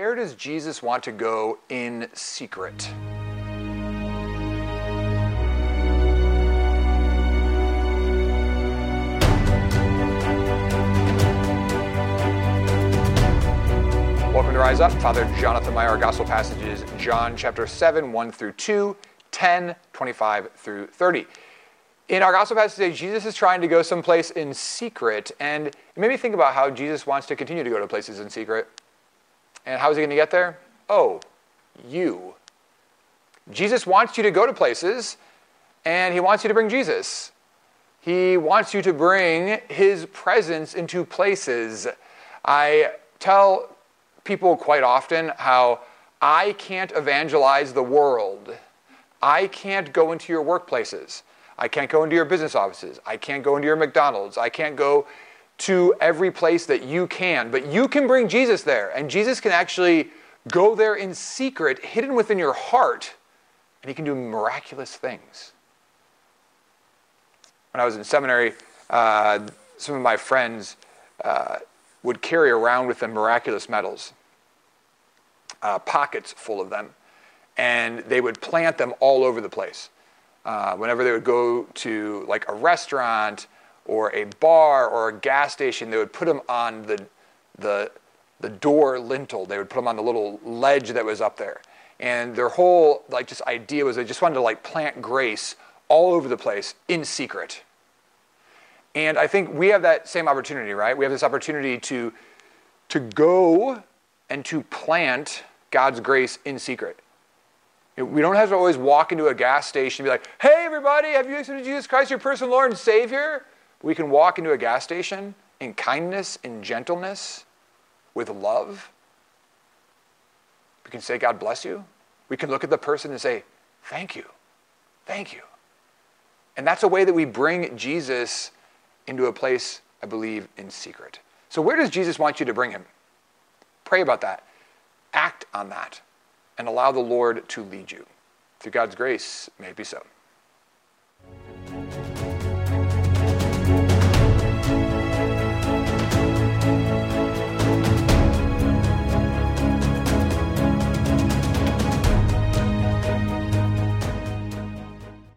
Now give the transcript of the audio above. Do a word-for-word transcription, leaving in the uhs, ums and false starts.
Where does Jesus want to go in secret? Welcome to Rise Up. Father Jonathan Meyer, Gospel Passages, John chapter seven, one through two, ten, twenty-five through thirty. In our Gospel passage today, Jesus is trying to go someplace in secret, and it made me think about how Jesus wants to continue to go to places in secret. And how is he going to get there? Oh, you. Jesus wants you to go to places, and he wants you to bring Jesus. He wants you to bring his presence into places. I tell people quite often how I can't evangelize the world. I can't go into your workplaces. I can't go into your business offices. I can't go into your McDonald's. I can't go to every place that you can. But you can bring Jesus there. And Jesus can actually go there in secret, hidden within your heart. And he can do miraculous things. When I was in seminary, uh, some of my friends uh, would carry around with them miraculous medals. Uh, pockets full of them. And they would plant them all over the place. Uh, whenever they would go to like a restaurant or a bar or a gas station, they would put them on the, the, the door lintel. They would put them on the little ledge that was up there. And their whole like just idea was they just wanted to like plant grace all over the place in secret. And I think we have that same opportunity, right? We have this opportunity to, to go and to plant God's grace in secret. We don't have to always walk into a gas station and be like, hey, everybody, have you accepted Jesus Christ, your personal Lord and Savior? We can walk into a gas station in kindness, in gentleness, with love. We can say, God bless you. We can look at the person and say, thank you, thank you. And that's a way that we bring Jesus into a place, I believe, in secret. So where does Jesus want you to bring him? Pray about that. Act on that. And allow the Lord to lead you. Through God's grace, may it be so.